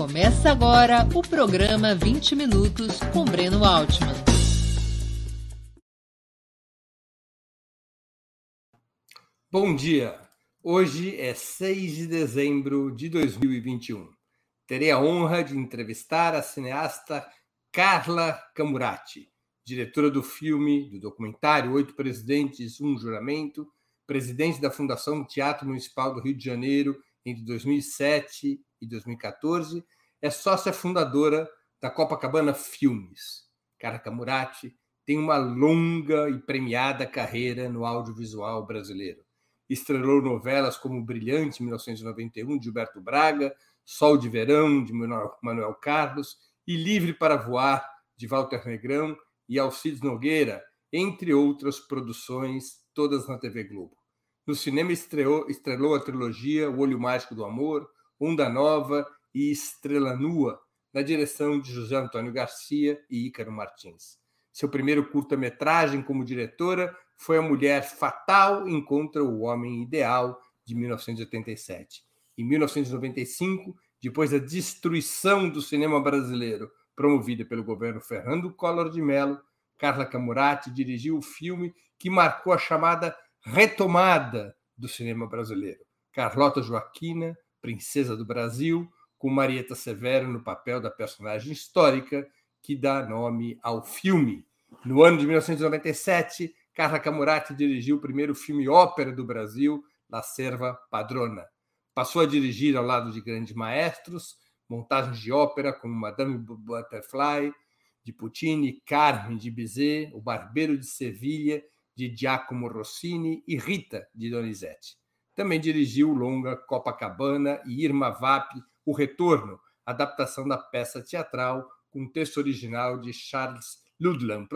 Começa agora o programa 20 Minutos com Breno Altman. Bom dia! Hoje é 6 de dezembro de 2021. Terei a honra de entrevistar a cineasta Carla Camurati, diretora do filme, do documentário Oito Presidentes, Um Juramento, presidente da Fundação Teatro Municipal do Rio de Janeiro entre 2007 e 2014, é sócia fundadora da Copacabana Filmes. Carla Camurati tem uma longa e premiada carreira no audiovisual brasileiro. Estrelou novelas como Brilhante, 1991, de Gilberto Braga, Sol de Verão, de Manuel Carlos, e Livre para Voar, de Walter Negrão e Alcides Nogueira, entre outras produções, todas na TV Globo. No cinema estrelou a trilogia O Olho Mágico do Amor, Onda Nova e Estrela Nua, na direção de José Antônio Garcia e Ícaro Martins. Seu primeiro curta-metragem como diretora foi A Mulher Fatal Encontra o Homem Ideal, de 1987. Em 1995, depois da destruição do cinema brasileiro promovida pelo governo Fernando Collor de Mello, Carla Camurati dirigiu o filme que marcou a chamada retomada do cinema brasileiro, Carlota Joaquina, Princesa do Brasil, com Marieta Severo no papel da personagem histórica que dá nome ao filme. No ano de 1997, Carla Camurati dirigiu o primeiro filme ópera do Brasil, La Serva Padrona. Passou a dirigir ao lado de grandes maestros montagens de ópera como Madame Butterfly, de Puccini, Carmen, de Bizet, O Barbeiro de Sevilha, de Giacomo Rossini e Rita, de Donizetti. Também dirigiu o longa Copacabana e Irma Vap, O Retorno, adaptação da peça teatral com texto original de Charles Ludlam,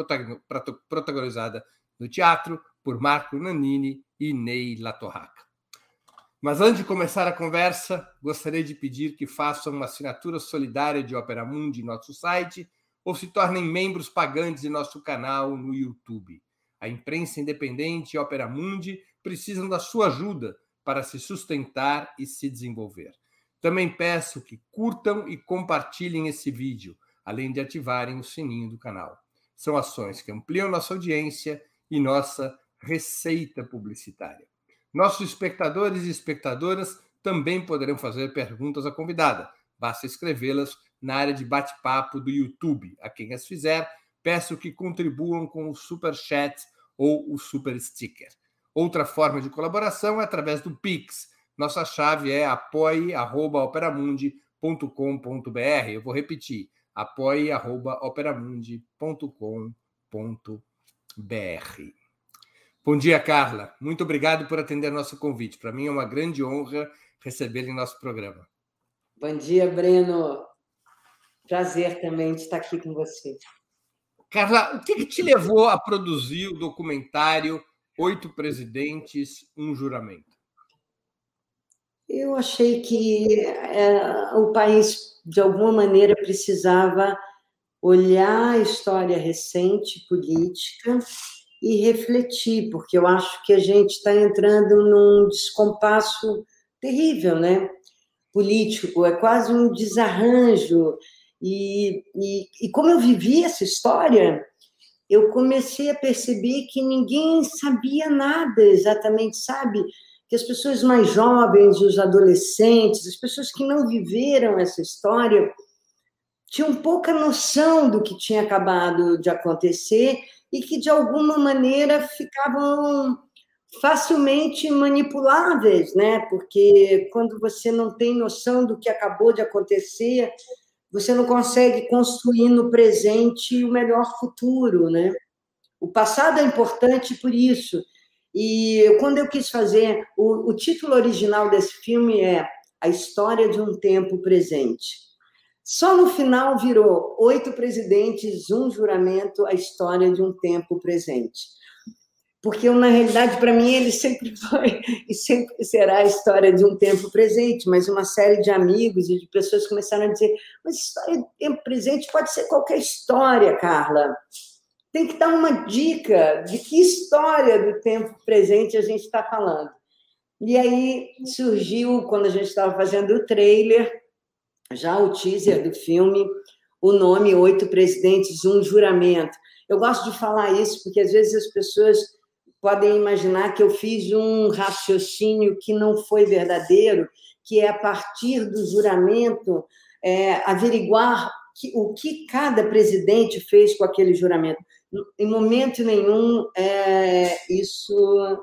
protagonizada no teatro por Marco Nanini e Ney Latorraca. Mas antes de começar a conversa, gostaria de pedir que façam uma assinatura solidária de Opera Mundi em nosso site ou se tornem membros pagantes de nosso canal no YouTube. A imprensa independente e Opera Mundi precisam da sua ajuda para se sustentar e se desenvolver. Também peço que curtam e compartilhem esse vídeo, além de ativarem o sininho do canal. São ações que ampliam nossa audiência e nossa receita publicitária. Nossos espectadores e espectadoras também poderão fazer perguntas à convidada. Basta escrevê-las na área de bate-papo do YouTube. A quem as fizer, peço que contribuam com o Super Chat ou o Super Sticker. Outra forma de colaboração é através do Pix. Nossa chave é apoie@operamundi.com.br. Eu vou repetir, apoie@operamundi.com.br. Bom dia, Carla. Muito obrigado por atender nosso convite. Para mim é uma grande honra recebê-la em nosso programa. Bom dia, Breno. Prazer também de estar aqui com você. Carla, o que te levou a produzir o documentário Oito Presidentes, Um Juramento? Eu achei que o país, de alguma maneira, precisava olhar a história recente, política, e refletir, porque eu acho que a gente está entrando num descompasso terrível, né? Político, é quase um desarranjo. E como eu vivi essa história, eu comecei a perceber que ninguém sabia nada exatamente, sabe? Que as pessoas mais jovens, os adolescentes, as pessoas que não viveram essa história, tinham pouca noção do que tinha acabado de acontecer e que, de alguma maneira, ficavam facilmente manipuláveis, né? Porque quando você não tem noção do que acabou de acontecer, você não consegue construir no presente o melhor futuro, né? O passado é importante por isso. E quando eu quis fazer... O título original desse filme é A História de um Tempo Presente. Só no final virou Oito Presidentes, Um Juramento, A História de um Tempo Presente. Porque, na realidade, para mim, ele sempre foi e sempre será a história de um tempo presente, mas uma série de amigos e de pessoas começaram a dizer: mas história de tempo presente pode ser qualquer história, Carla. Tem que dar uma dica de que história do tempo presente a gente está falando. E aí surgiu, quando a gente estava fazendo o trailer, Já o teaser do filme, o nome Oito Presidentes, Um Juramento. Eu gosto de falar isso porque, às vezes, as pessoas podem imaginar que eu fiz um raciocínio que não foi verdadeiro, que é, a partir do juramento, averiguar o que cada presidente fez com aquele juramento. Em momento nenhum isso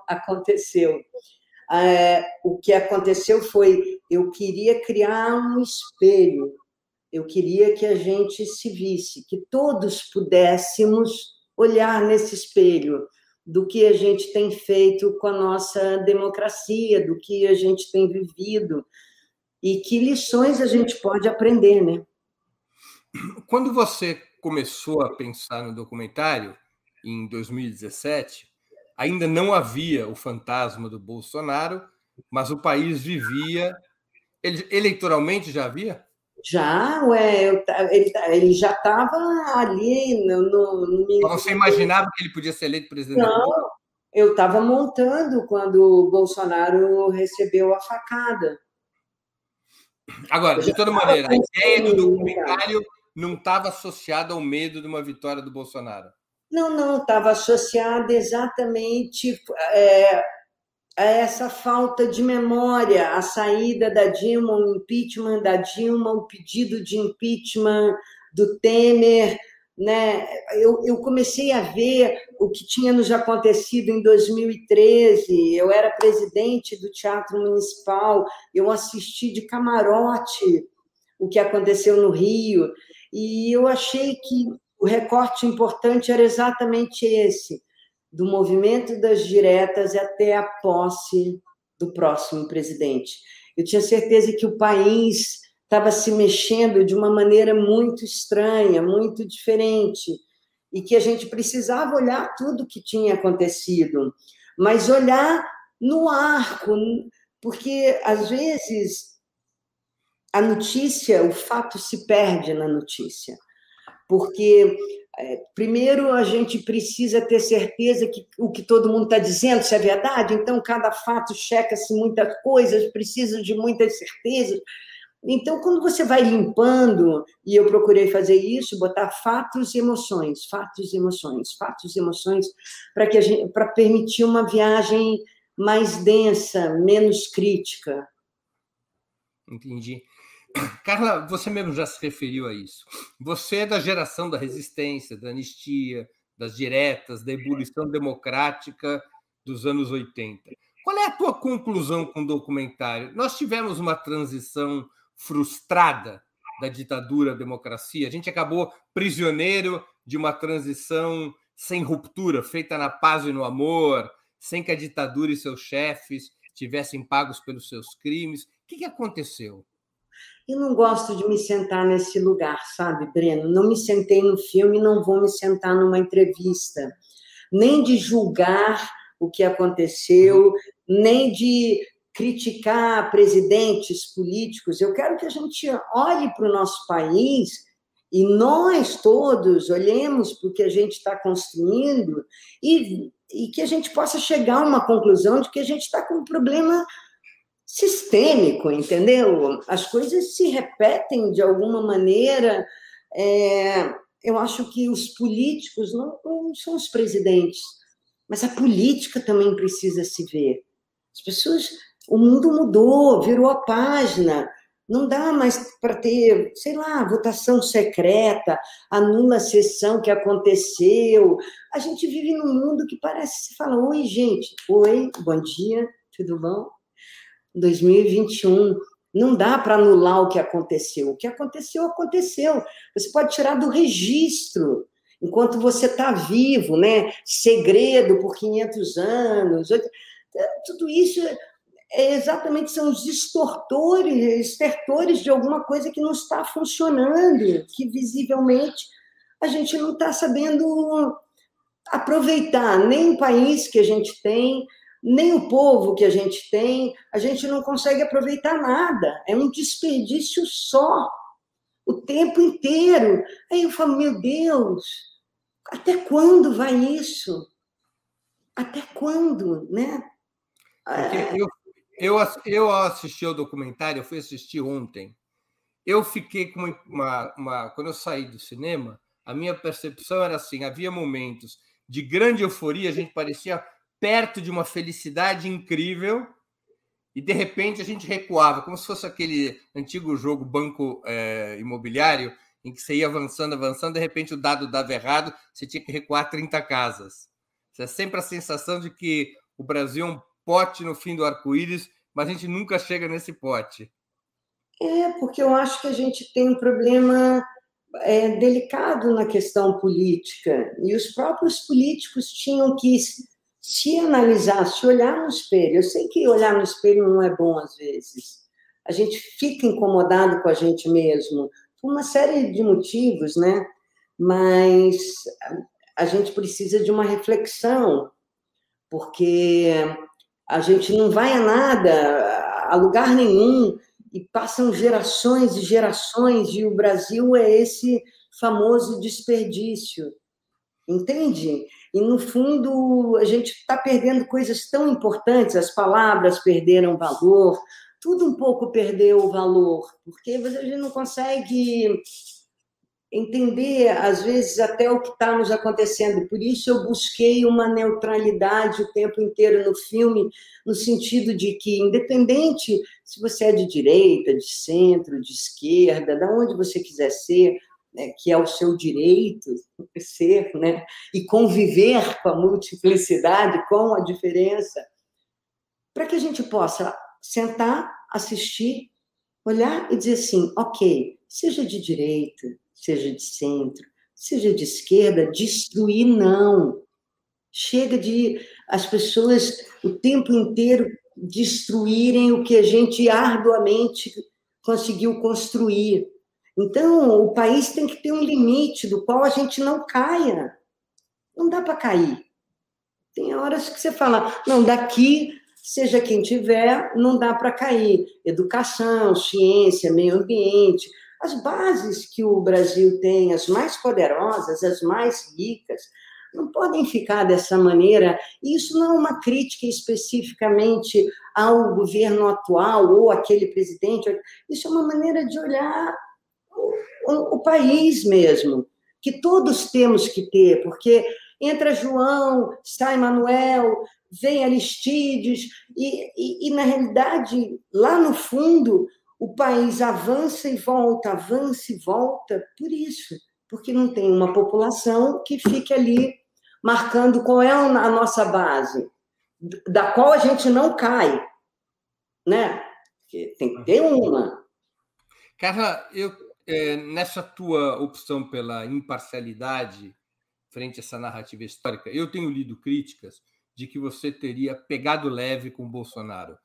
aconteceu. O que aconteceu foi, eu queria criar um espelho, eu queria que a gente se visse, que todos pudéssemos olhar nesse espelho do que a gente tem feito com a nossa democracia, do que a gente tem vivido e que lições a gente pode aprender, né? Quando você começou a pensar no documentário, em 2017, ainda não havia o fantasma do Bolsonaro, mas o país vivia... Eleitoralmente já havia? Já, ele já estava ali... Você imaginava que ele podia ser eleito presidente? Não, eu estava montando quando o Bolsonaro recebeu a facada. Agora, de toda maneira, a ideia do documentário não estava associada ao medo de uma vitória do Bolsonaro. Não, estava associada exatamente a essa falta de memória, a saída da Dilma, o impeachment da Dilma, o pedido de impeachment do Temer, né? Eu comecei a ver o que tinha nos acontecido em 2013, eu era presidente do Teatro Municipal, eu assisti de camarote o que aconteceu no Rio, e eu achei que o recorte importante era exatamente esse, do movimento das diretas até a posse do próximo presidente. Eu tinha certeza que o país estava se mexendo de uma maneira muito estranha, muito diferente, e que a gente precisava olhar tudo o que tinha acontecido, mas olhar no arco, porque, às vezes, a notícia, o fato se perde na notícia. Porque, primeiro, a gente precisa ter certeza que o que todo mundo está dizendo se é verdade, então cada fato checa-se muitas coisas, precisa de muitas certezas. Então, quando você vai limpando, e eu procurei fazer isso, botar fatos e emoções, para permitir uma viagem mais densa, menos crítica. Entendi. Carla, você mesmo já se referiu a isso. Você é da geração da resistência, da anistia, das diretas, da ebulição democrática dos anos 80. Qual é a tua conclusão com o documentário? Nós tivemos uma transição frustrada da ditadura à democracia. A gente acabou prisioneiro de uma transição sem ruptura, feita na paz e no amor, sem que a ditadura e seus chefes tivessem pagos pelos seus crimes. O que aconteceu? Eu não gosto de me sentar nesse lugar, sabe, Breno? Não me sentei no filme, não vou me sentar numa entrevista. Nem de julgar o que aconteceu, nem de criticar presidentes políticos. Eu quero que a gente olhe para o nosso país e nós todos olhemos para o que a gente está construindo e que a gente possa chegar a uma conclusão de que a gente está com um problema sistêmico, entendeu? As coisas se repetem de alguma maneira. Eu acho que os políticos não são os presidentes, mas a política também precisa se ver. As pessoas... O mundo mudou, virou a página. Não dá mais para ter, sei lá, votação secreta, anula a sessão que aconteceu. A gente vive num mundo que parece... Você fala, oi, gente. Oi, bom dia, tudo bom? 2021, não dá para anular o que aconteceu. O que aconteceu, aconteceu. Você pode tirar do registro, enquanto você está vivo, né? Segredo por 500 anos. Tudo isso exatamente são os estertores de alguma coisa que não está funcionando, que visivelmente a gente não está sabendo aproveitar nem o país que a gente tem, nem o povo que a gente tem, a gente não consegue aproveitar nada. É um desperdício só, o tempo inteiro. Aí eu falo, meu Deus, até quando vai isso? Até quando, né? Eu assisti ao documentário, eu fui assistir ontem, eu fiquei com uma... Quando eu saí do cinema, a minha percepção era assim, havia momentos de grande euforia, a gente parecia perto de uma felicidade incrível e, de repente, a gente recuava, como se fosse aquele antigo jogo banco imobiliário, em que você ia avançando, avançando, de repente o dado dava errado, você tinha que recuar 30 casas. Isso é sempre a sensação de que o Brasil é um pote no fim do arco-íris, mas a gente nunca chega nesse pote. É, porque eu acho que a gente tem um problema delicado na questão política, e os próprios políticos tinham que se analisar, se olhar no espelho. Eu sei que olhar no espelho não é bom às vezes, a gente fica incomodado com a gente mesmo, por uma série de motivos, né? Mas a gente precisa de uma reflexão, porque a gente não vai a nada, a lugar nenhum, e passam gerações e gerações, e o Brasil é esse famoso desperdício, entende? E, no fundo, a gente está perdendo coisas tão importantes, as palavras perderam valor, tudo um pouco perdeu o valor, porque a gente não consegue entender, às vezes, até o que está nos acontecendo. Por isso, eu busquei uma neutralidade o tempo inteiro no filme, no sentido de que, independente se você é de direita, de centro, de esquerda, de onde você quiser ser, né, que é o seu direito ser, né, e conviver com a multiplicidade, com a diferença, para que a gente possa sentar, assistir, olhar e dizer assim, ok, seja de direita, seja de centro, seja de esquerda, destruir não. Chega de as pessoas o tempo inteiro destruírem o que a gente arduamente conseguiu construir. Então, o país tem que ter um limite do qual a gente não caia. Não dá para cair. Tem horas que você fala, não, daqui, seja quem tiver, não dá para cair. Educação, ciência, meio ambiente, as bases que o Brasil tem, as mais poderosas, as mais ricas, não podem ficar dessa maneira. E isso não é uma crítica especificamente ao governo atual ou àquele presidente. Isso é uma maneira de olhar o país mesmo, que todos temos que ter, porque entra João, sai Manuel, vem Aristides, e na realidade, lá no fundo, o país avança e volta por isso, porque não tem uma população que fique ali marcando qual é a nossa base, da qual a gente não cai, né? Porque tem que ter uma. Carla, nessa tua opção pela imparcialidade frente a essa narrativa histórica, eu tenho lido críticas de que você teria pegado leve com o Bolsonaro,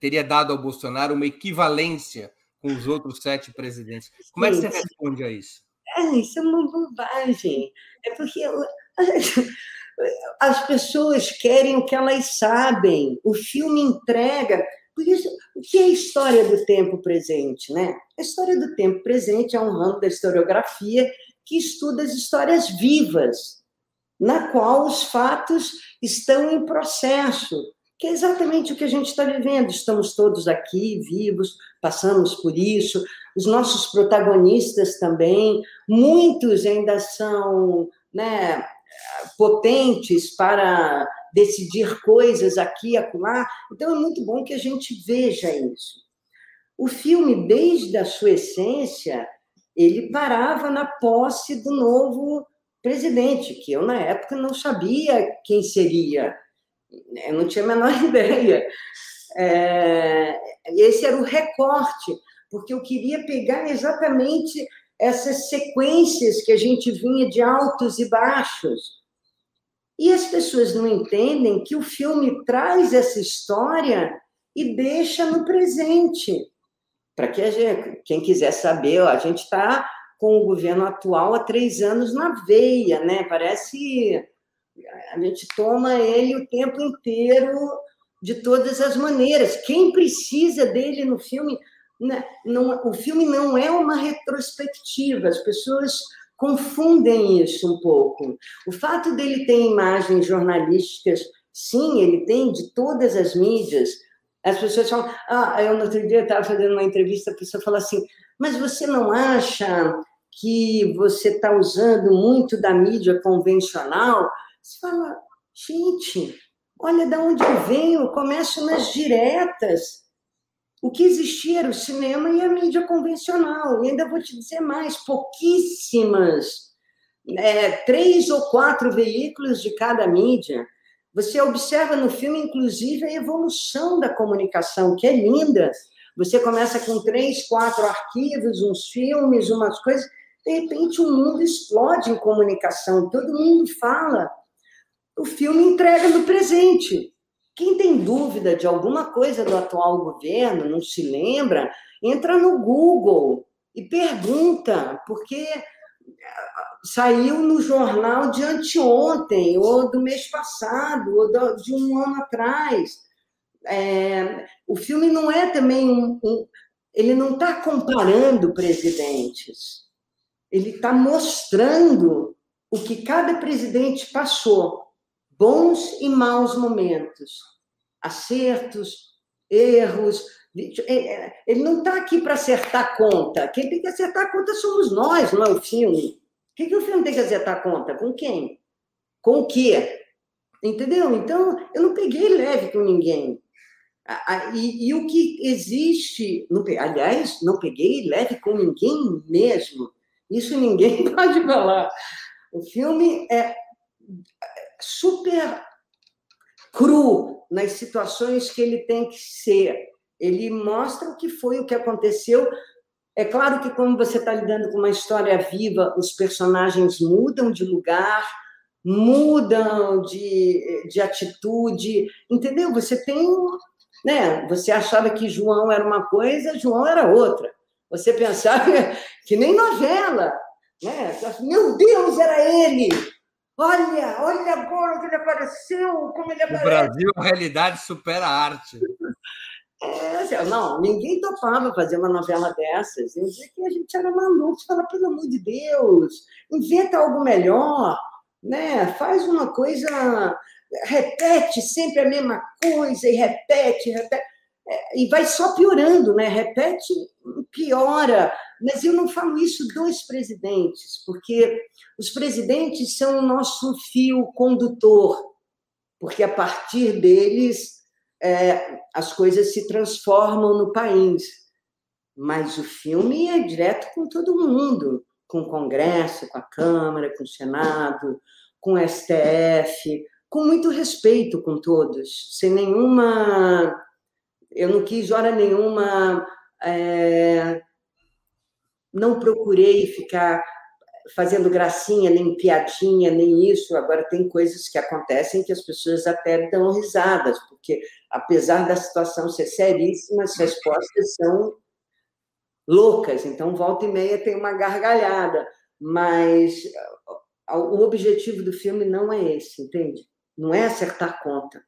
teria dado ao Bolsonaro uma equivalência com os outros 7 presidentes. Como é que você responde a isso? Isso é uma bobagem. É porque as pessoas querem o que elas sabem, o filme entrega. Por isso, o que é a história do tempo presente, né? A história do tempo presente é um ramo da historiografia que estuda as histórias vivas, na qual os fatos estão em processo, que é exatamente o que a gente está vivendo. Estamos todos aqui, vivos, passamos por isso, os nossos protagonistas também, muitos ainda são, né, potentes para decidir coisas aqui e acolá. Então, é muito bom que a gente veja isso. O filme, desde a sua essência, ele parava na posse do novo presidente, que eu, na época, não sabia quem seria. Eu não tinha a menor ideia. Esse era o recorte, porque eu queria pegar exatamente essas sequências que a gente vinha de altos e baixos. E as pessoas não entendem que o filme traz essa história e deixa no presente. Para que quem quiser saber, ó, a gente está com o governo atual há 3 anos na veia, né? Parece a gente toma ele o tempo inteiro de todas as maneiras. Quem precisa dele no filme, né? Não, o filme não é uma retrospectiva. As pessoas confundem isso um pouco. O fato dele ter imagens jornalísticas, sim, ele tem de todas as mídias, As pessoas falam, eu no outro dia estava fazendo uma entrevista, a pessoa fala assim, mas você não acha que você está usando muito da mídia convencional? Você fala, gente, olha de onde eu venho, começo nas diretas. O que existia era o cinema e a mídia convencional. E ainda vou te dizer mais, pouquíssimas, 3 ou 4 veículos de cada mídia. Você observa no filme, inclusive, a evolução da comunicação, que é linda. Você começa com 3, 4 arquivos, uns filmes, umas coisas. De repente, o mundo explode em comunicação. Todo mundo fala. O filme entrega no presente. Quem tem dúvida de alguma coisa do atual governo, não se lembra, entra no Google e pergunta, porque saiu no jornal de anteontem, ou do mês passado, ou de um ano atrás. O filme não é também ele não está comparando presidentes. Ele está mostrando o que cada presidente passou. Bons e maus momentos. Acertos, erros. Ele não está aqui para acertar conta. Quem tem que acertar a conta somos nós, não é o filme. O que o filme tem que acertar a conta? Com quem? Com o quê? Entendeu? Então, eu não peguei leve com ninguém. E o que existe... Aliás, não peguei leve com ninguém mesmo. Isso ninguém pode falar. O filme é super cru nas situações que ele tem que ser. Ele mostra o que foi, o que aconteceu. É claro que, como você está lidando com uma história viva, os personagens mudam de lugar, mudam de atitude, entendeu? Você tem... Você achava que João era uma coisa, João era outra. Você pensava que nem novela. Meu Deus, era ele! Olha agora que ele apareceu, como ele apareceu. O Brasil, a realidade supera a arte. Não, ninguém topava fazer uma novela dessas. Eu dizia que a gente era maluco, falava, pelo amor de Deus, inventa algo melhor, faz uma coisa, repete sempre a mesma coisa, e repete, e vai só piorando, repete, piora. Mas eu não falo isso dos presidentes, porque os presidentes são o nosso fio condutor, porque a partir deles... as coisas se transformam no país. Mas o filme é direto com todo mundo, com o Congresso, com a Câmara, com o Senado, com o STF, com muito respeito com todos, sem nenhuma... Eu não quis hora nenhuma... Não procurei ficar fazendo gracinha, nem piadinha, nem isso. Agora tem coisas que acontecem que as pessoas até dão risadas, porque, apesar da situação ser seríssima, as respostas são loucas. Então, volta e meia tem uma gargalhada. Mas o objetivo do filme não é esse, entende? Não é acertar conta.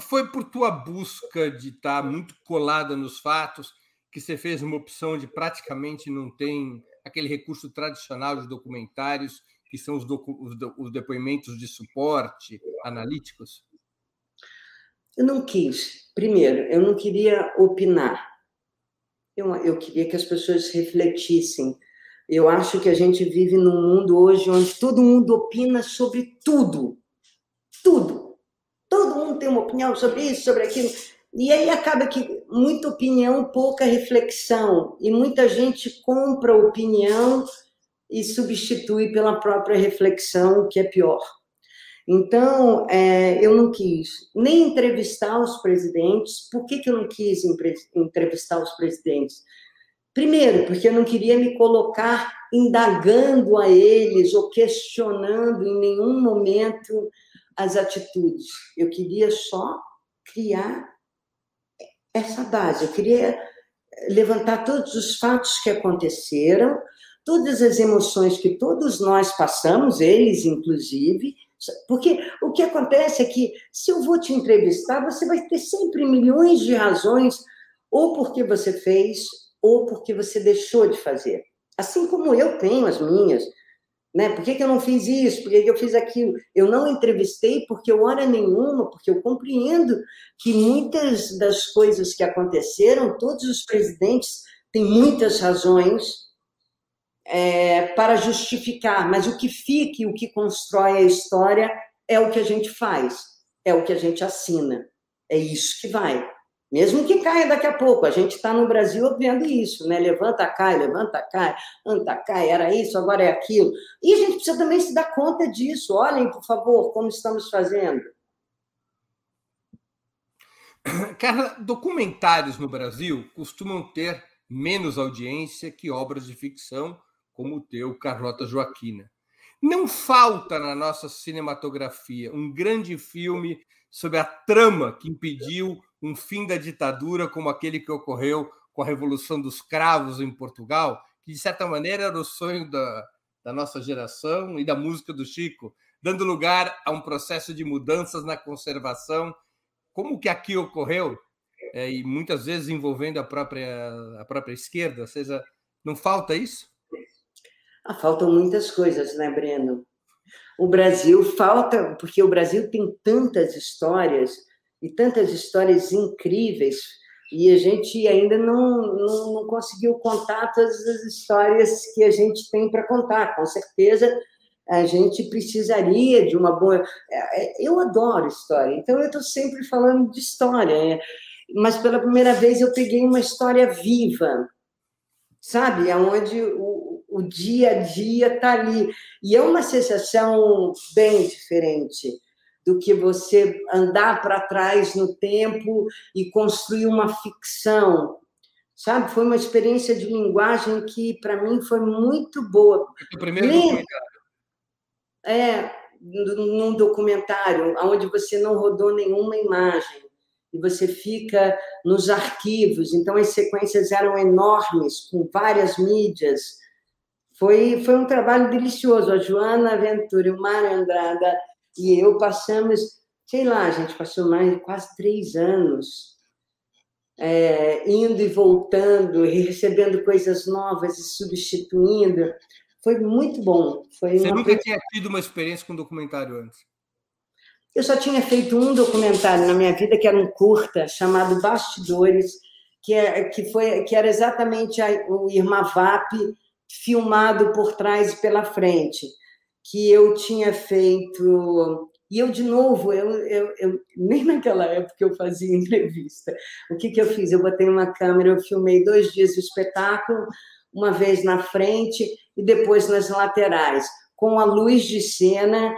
Foi por tua busca de estar muito colada nos fatos que você fez uma opção de praticamente não tem... aquele recurso tradicional de documentários, que são os depoimentos de suporte analíticos? Eu não quis. Primeiro, eu não queria opinar. Eu queria que as pessoas refletissem. Eu acho que a gente vive num mundo hoje onde todo mundo opina sobre tudo. Tudo. Todo mundo tem uma opinião sobre isso, sobre aquilo. E aí acaba que muita opinião, pouca reflexão. E muita gente compra opinião e substitui pela própria reflexão, o que é pior. Então, eu não quis nem entrevistar os presidentes. Por que eu não quis entrevistar os presidentes? Primeiro, porque eu não queria me colocar indagando a eles ou questionando em nenhum momento as atitudes. Eu queria só criar essa base. Eu queria levantar todos os fatos que aconteceram, todas as emoções que todos nós passamos, eles inclusive, porque o que acontece é que, se eu vou te entrevistar, você vai ter sempre milhões de razões, ou porque você fez, ou porque você deixou de fazer. Assim como eu tenho as minhas. né? Por que eu não fiz isso? Por que eu fiz aquilo? Eu não entrevistei porque eu hora nenhuma, porque eu compreendo que muitas das coisas que aconteceram, todos os presidentes têm muitas razões para justificar, mas o que fica e o que constrói a história é o que a gente faz, é o que a gente assina, é isso que vai. Mesmo que caia daqui a pouco, a gente está no Brasil vendo isso, né? Levanta, cai, anda, cai, era isso, agora é aquilo. E a gente precisa também se dar conta disso. Olhem, por favor, como estamos fazendo. Carla, documentários no Brasil costumam ter menos audiência que obras de ficção, como o teu, Carlota Joaquina. Não falta na nossa cinematografia um grande filme sobre a trama que impediu um fim da ditadura como aquele que ocorreu com a Revolução dos Cravos em Portugal, que, de certa maneira, era o sonho da nossa geração e da música do Chico, dando lugar a um processo de mudanças na conservação, como que aqui ocorreu, e muitas vezes envolvendo a própria esquerda. Ou seja, não falta isso? Faltam muitas coisas, né, Breno? O Brasil falta, porque o Brasil tem tantas histórias e tantas histórias incríveis, e a gente ainda não conseguiu contar todas as histórias que a gente tem para contar. Com certeza, a gente precisaria de uma boa... Eu adoro história, então eu estou sempre falando de história, mas pela primeira vez eu peguei uma história viva, sabe? Onde o dia a dia está ali. E é uma sensação bem diferente do que você andar para trás no tempo e construir uma ficção, sabe? Foi uma experiência de linguagem que, para mim, foi muito boa. O primeiro documentário. Num documentário, onde você não rodou nenhuma imagem, e você fica nos arquivos, então as sequências eram enormes, com várias mídias. Foi um trabalho delicioso. A Joana Ventura e o Mário Andrada e eu passamos, sei lá, a gente passou mais de quase 3 anos indo e voltando, e recebendo coisas novas e substituindo. Foi muito bom. Você nunca tinha tido uma experiência com documentário antes? Eu só tinha feito um documentário na minha vida, que era um curta, chamado Bastidores, que era exatamente o Irma Vap filmado por trás e pela frente, que eu tinha feito... E eu, de novo, eu nem naquela época eu fazia entrevista. O que eu fiz? Eu botei uma câmera, eu filmei 2 dias do espetáculo, uma vez na frente e depois nas laterais. Com a luz de cena,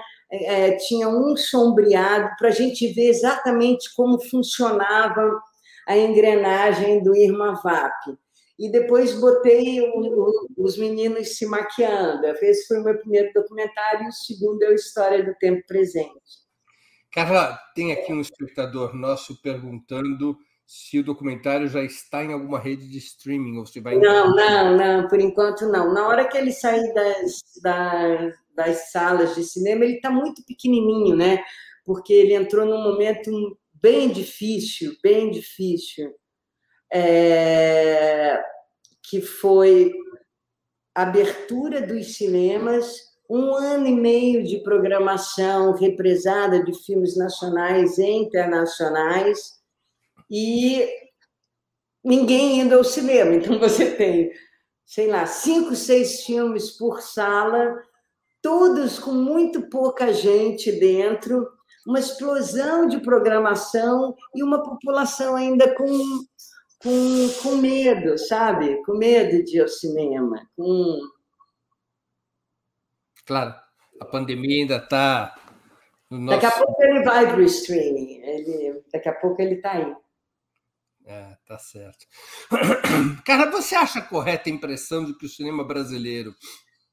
tinha um sombreado para a gente ver exatamente como funcionava a engrenagem do Irma Vap. E depois botei os meninos se maquiando. Esse foi o meu primeiro documentário, e o segundo é a História do Tempo Presente. Carla, tem aqui um espectador nosso perguntando se o documentário já está em alguma rede de streaming, ou se vai... Não, por enquanto não. Na hora que ele sair das salas de cinema, ele está muito pequenininho, né? Porque ele entrou num momento bem difícil. Que foi a abertura dos cinemas, 1 ano e meio de programação represada de filmes nacionais e internacionais, e ninguém indo ao cinema. Então você tem, sei lá, 5, 6 filmes por sala, todos com muito pouca gente dentro, uma explosão de programação e uma população ainda com medo, sabe? Com medo de ir ao cinema. Claro, a pandemia ainda está... Daqui a pouco ele vai para o streaming. Daqui a pouco ele está aí. Tá certo. Cara, você acha correta a impressão de que o cinema brasileiro,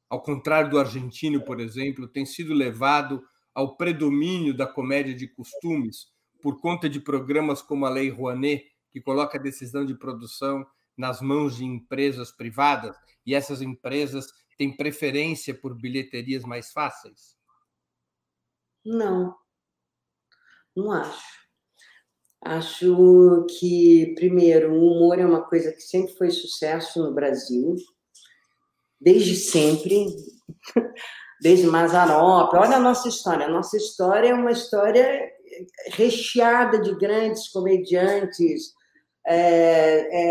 ao contrário do argentino, por exemplo, tem sido levado ao predomínio da comédia de costumes por conta de programas como a Lei Rouanet, que coloca a decisão de produção nas mãos de empresas privadas, e essas empresas têm preferência por bilheterias mais fáceis? Não acho. Acho que, primeiro, o humor é uma coisa que sempre foi sucesso no Brasil, desde sempre. desde Mazzaropi. Olha a nossa história é uma história recheada de grandes comediantes.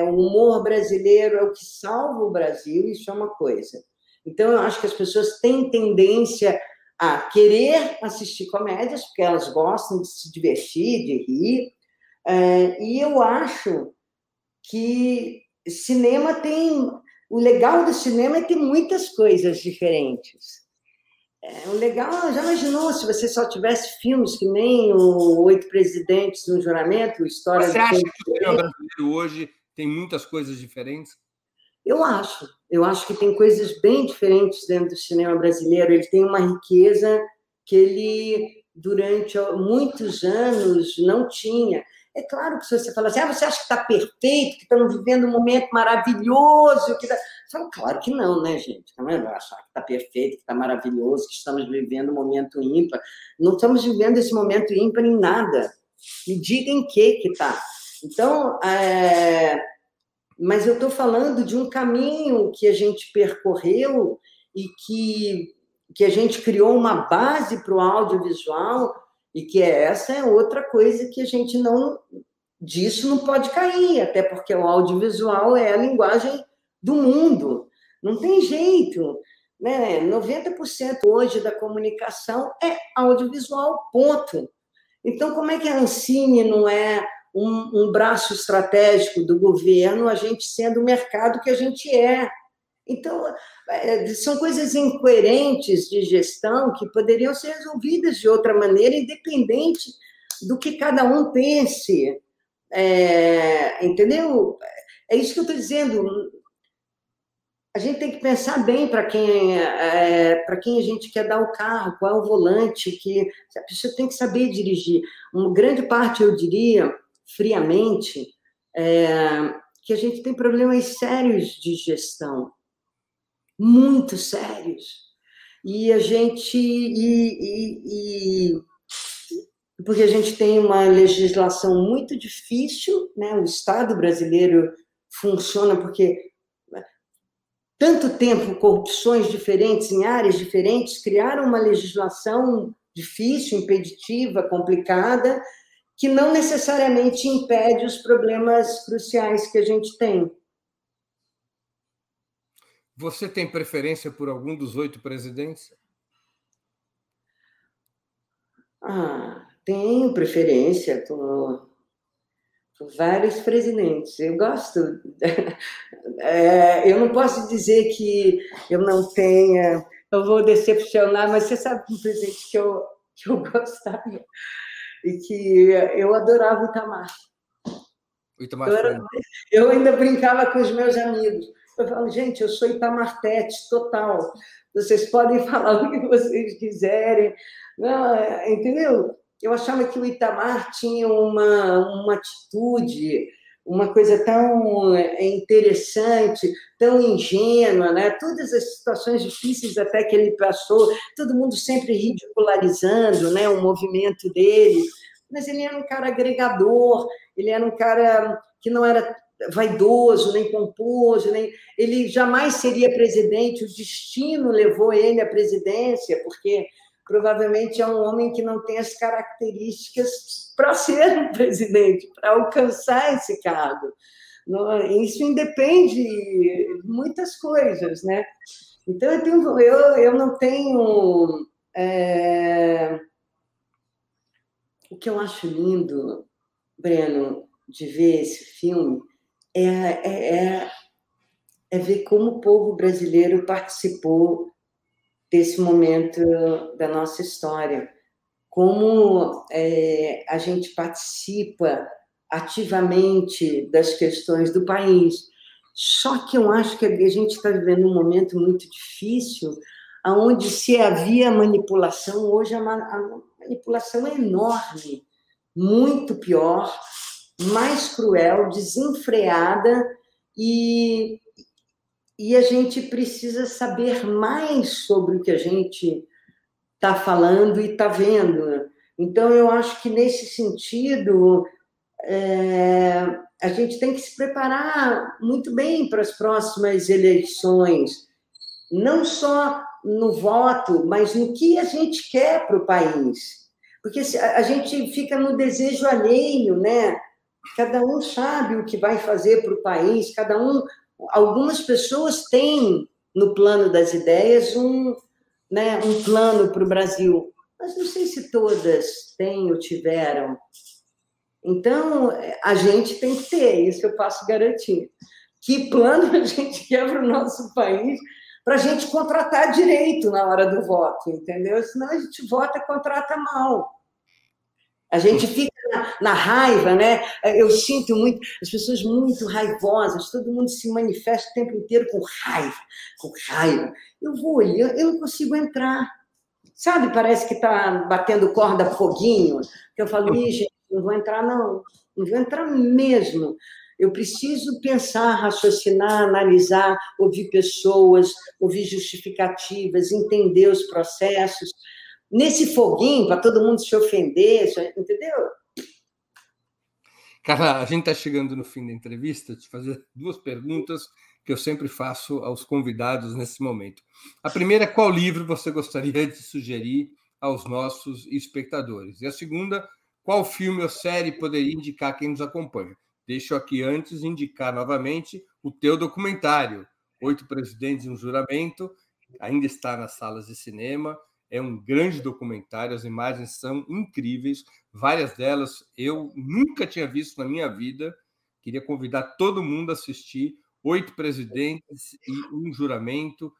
O humor brasileiro é o que salva o Brasil, isso é uma coisa. Então, eu acho que as pessoas têm tendência a querer assistir comédias, porque elas gostam de se divertir, de rir. E eu acho que cinema tem... O legal do cinema é ter muitas coisas diferentes. O legal... Já imaginou se você só tivesse filmes que nem o Oito Presidentes, Um Juramento, História... Você acha que o cinema brasileiro hoje tem muitas coisas diferentes? Eu acho que tem coisas bem diferentes dentro do cinema brasileiro. Ele tem uma riqueza que ele, durante muitos anos, não tinha. É claro que se você fala assim, você acha que está perfeito, que estamos vivendo um momento maravilhoso? Que tá... Claro que não, né, gente? Não é achar que está perfeito, que está maravilhoso, que estamos vivendo um momento ímpar. Não estamos vivendo esse momento ímpar em nada. Me diga em que está. Então, mas eu estou falando de um caminho que a gente percorreu e que a gente criou uma base para o audiovisual e que essa é outra coisa que a gente não... Disso não pode cair, até porque o audiovisual é a linguagem do mundo. Não tem jeito, né? 90% hoje da comunicação é audiovisual, ponto. Então, como é que a Ancine não é... Um braço estratégico do governo, a gente sendo o mercado que a gente é. Então, são coisas incoerentes de gestão que poderiam ser resolvidas de outra maneira, independente do que cada um pense. Entendeu? É isso que eu estou dizendo. A gente tem que pensar bem para quem a gente quer dar o carro, qual é o volante, que a pessoa tem que saber dirigir. Uma grande parte, eu diria... friamente, que a gente tem problemas sérios de gestão, muito sérios, e a gente, porque a gente tem uma legislação muito difícil, né? O Estado brasileiro funciona porque tanto tempo, corrupções diferentes, em áreas diferentes, criaram uma legislação difícil, impeditiva, complicada, que não necessariamente impede os problemas cruciais que a gente tem. Você tem preferência por algum dos 8 presidentes? Tenho preferência por vários presidentes. Eu gosto... eu não posso dizer que eu não tenha... Eu vou decepcionar, mas você sabe um presidente que eu gostava... E que eu adorava o Itamar. Eu ainda brincava com os meus amigos. Eu falava, gente, eu sou Itamartete total. Vocês podem falar o que vocês quiserem. Não, entendeu? Eu achava que o Itamar tinha uma atitude, uma coisa tão interessante, tão ingênua, né? Todas as situações difíceis até que ele passou, todo mundo sempre ridicularizando, né, o movimento dele, mas ele era um cara agregador, ele era um cara que não era vaidoso, nem pomposo, nem... ele jamais seria presidente, o destino levou ele à presidência, porque provavelmente é um homem que não tem as características para ser um presidente, para alcançar esse cargo. Isso independe de muitas coisas, né? Então, eu não tenho... O que eu acho lindo, Breno, de ver esse filme é ver como o povo brasileiro participou desse momento da nossa história, como a gente participa ativamente das questões do país. Só que eu acho que a gente está vivendo um momento muito difícil, onde se havia manipulação, hoje a manipulação é enorme, muito pior, mais cruel, desenfreada, e a gente precisa saber mais sobre o que a gente está falando e está vendo. Então, eu acho que, nesse sentido, a gente tem que se preparar muito bem para as próximas eleições. Não só no voto, mas no que a gente quer para o país. Porque a gente fica no desejo alheio, né? Cada um sabe o que vai fazer para o país, cada um... Algumas pessoas têm, no plano das ideias, um plano para o Brasil, mas não sei se todas têm ou tiveram. Então, a gente tem que ter, isso eu posso garantir. Que plano a gente quer para o nosso país, para a gente contratar direito na hora do voto, entendeu? Senão a gente vota e contrata mal. A gente fica na raiva, né? Eu sinto muito, as pessoas muito raivosas, todo mundo se manifesta o tempo inteiro com raiva, com raiva. Eu vou olhando, eu não consigo entrar. Sabe, parece que está batendo corda foguinho, que eu falo, ih, gente, não vou entrar, não. Não vou entrar mesmo. Eu preciso pensar, raciocinar, analisar, ouvir pessoas, ouvir justificativas, entender os processos. Nesse foguinho, para todo mundo se ofender, entendeu? Carla, a gente está chegando no fim da entrevista, te fazer duas perguntas que eu sempre faço aos convidados nesse momento. A primeira é qual livro você gostaria de sugerir aos nossos espectadores? E a segunda, qual filme ou série poderia indicar quem nos acompanha? Deixa eu aqui antes indicar novamente o teu documentário, 8 Presidentes e um Juramento, ainda está nas salas de cinema, é um grande documentário, as imagens são incríveis, várias delas eu nunca tinha visto na minha vida, queria convidar todo mundo a assistir 8 Presidentes e um Juramento,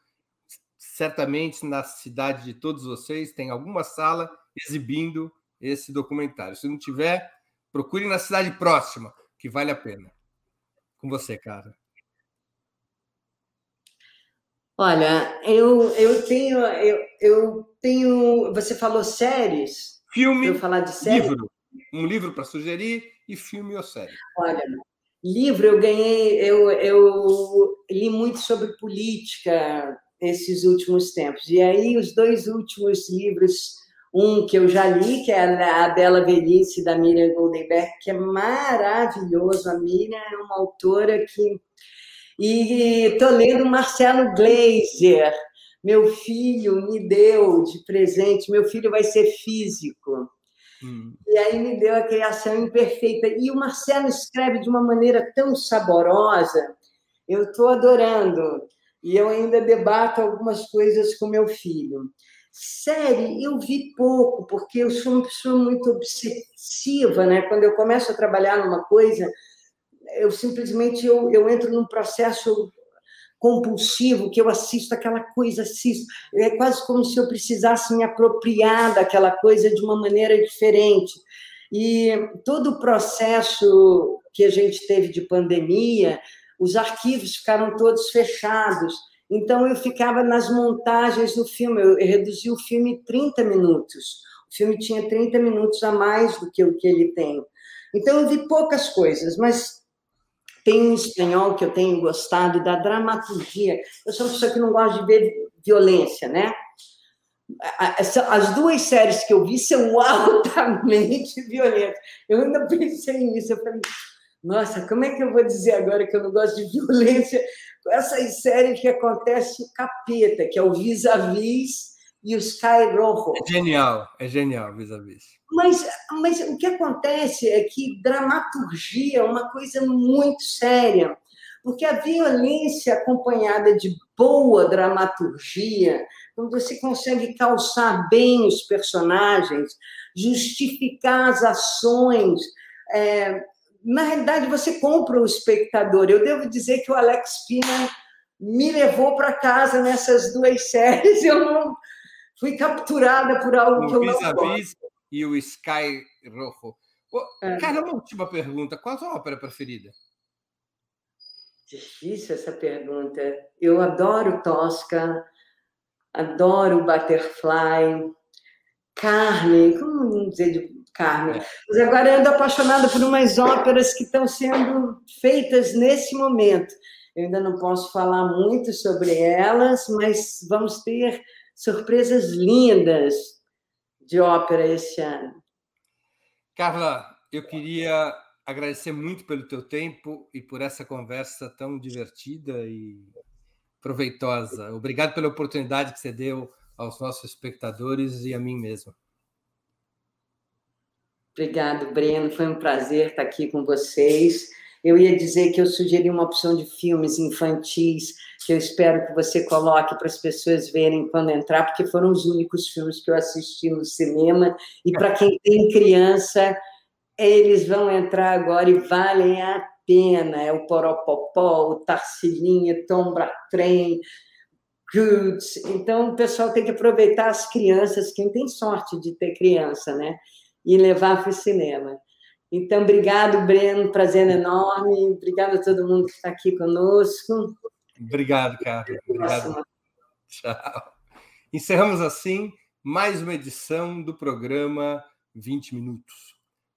certamente na cidade de todos vocês tem alguma sala exibindo esse documentário. Se não tiver, procure na cidade próxima, que vale a pena. Com você, Carla. Olha, eu tenho... Você falou séries? Filme, eu falar de série? Livro. Um livro para sugerir e filme ou série. Olha, livro eu ganhei... Eu li muito sobre política esses últimos tempos. E aí, os dois últimos livros... Um que eu já li, que é A Bela Velhice, da Miriam Goldenberg, que é maravilhoso. A Miriam é uma autora que... E estou lendo Marcelo Gleiser. Meu filho me deu de presente. Meu filho vai ser físico. E aí me deu A Criação Imperfeita. E o Marcelo escreve de uma maneira tão saborosa. Eu estou adorando. E eu ainda debato algumas coisas com meu filho. Série, eu vi pouco, porque eu sou uma pessoa muito obsessiva, né? Quando eu começo a trabalhar numa coisa, eu simplesmente eu entro num processo compulsivo, que eu assisto aquela coisa, assisto. É quase como se eu precisasse me apropriar daquela coisa de uma maneira diferente. E todo o processo que a gente teve de pandemia, os arquivos ficaram todos fechados. Então, eu ficava nas montagens do filme, eu reduzi o filme em 30 minutos. O filme tinha 30 minutos a mais do que o que ele tem. Então, eu vi poucas coisas, mas tem um espanhol que eu tenho gostado, da dramaturgia. Eu sou uma pessoa que não gosta de ver violência, né? As duas séries que eu vi são altamente violentas. Eu ainda pensei nisso, eu falei... Nossa, como é que eu vou dizer agora que eu não gosto de violência com essas séries que acontece o capeta, que é o Vis-a-Vis e o Sky Rojo. É genial, Vis-a-Vis. Mas o que acontece é que dramaturgia é uma coisa muito séria, porque a violência acompanhada de boa dramaturgia, quando você consegue calçar bem os personagens, justificar as ações... Na realidade, você compra o espectador. Eu devo dizer que o Alex Pina me levou para casa nessas duas séries. Eu não fui capturada por algo que eu não gosto. E o Sky Rojo. Cara, uma última pergunta. Qual a sua ópera preferida? Difícil essa pergunta. Eu adoro Tosca, adoro Butterfly, Carmen, como não dizer de... Carmen. Mas agora eu ando apaixonada por umas óperas que estão sendo feitas nesse momento. Eu ainda não posso falar muito sobre elas, mas vamos ter surpresas lindas de ópera esse ano. Carla, eu queria agradecer muito pelo teu tempo e por essa conversa tão divertida e proveitosa. Obrigado pela oportunidade que você deu aos nossos espectadores e a mim mesma. Obrigado, Breno. Foi um prazer estar aqui com vocês. Eu ia dizer que eu sugeri uma opção de filmes infantis que eu espero que você coloque para as pessoas verem quando entrar, porque foram os únicos filmes que eu assisti no cinema. E para quem tem criança, eles vão entrar agora e valem a pena. É o Poropopó, o Tarsilinha, Tombra Trem, Goods. Então, o pessoal tem que aproveitar as crianças, quem tem sorte de ter criança, né? E levar para o cinema. Então, obrigado, Breno, prazer enorme. Obrigado a todo mundo que está aqui conosco. Obrigado, Carla. Obrigado. Tchau. Encerramos assim mais uma edição do programa 20 Minutos.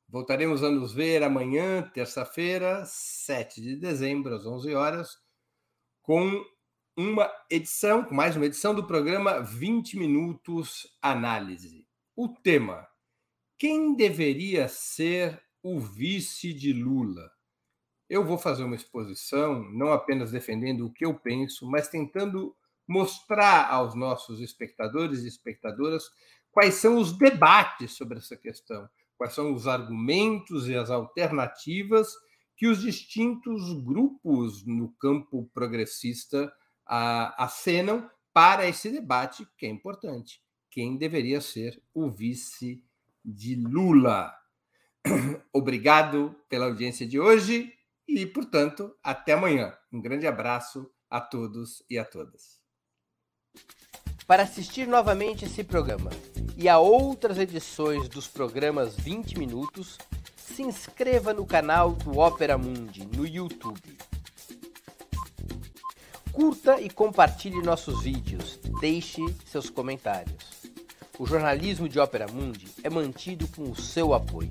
Voltaremos a nos ver amanhã, terça-feira, 7 de dezembro, às 11 horas, com mais uma edição do programa 20 Minutos Análise. O tema: quem deveria ser o vice de Lula? Eu vou fazer uma exposição, não apenas defendendo o que eu penso, mas tentando mostrar aos nossos espectadores e espectadoras quais são os debates sobre essa questão, quais são os argumentos e as alternativas que os distintos grupos no campo progressista acenam para esse debate, que é importante. Quem deveria ser o vice de Lula? Obrigado pela audiência de hoje e, portanto, até amanhã. Um grande abraço a todos e a todas. Para assistir novamente esse programa e a outras edições dos programas 20 Minutos, se inscreva no canal do Opera Mundi no YouTube. Curta e compartilhe nossos vídeos. Deixe seus comentários. O jornalismo de Opera Mundi é mantido com o seu apoio.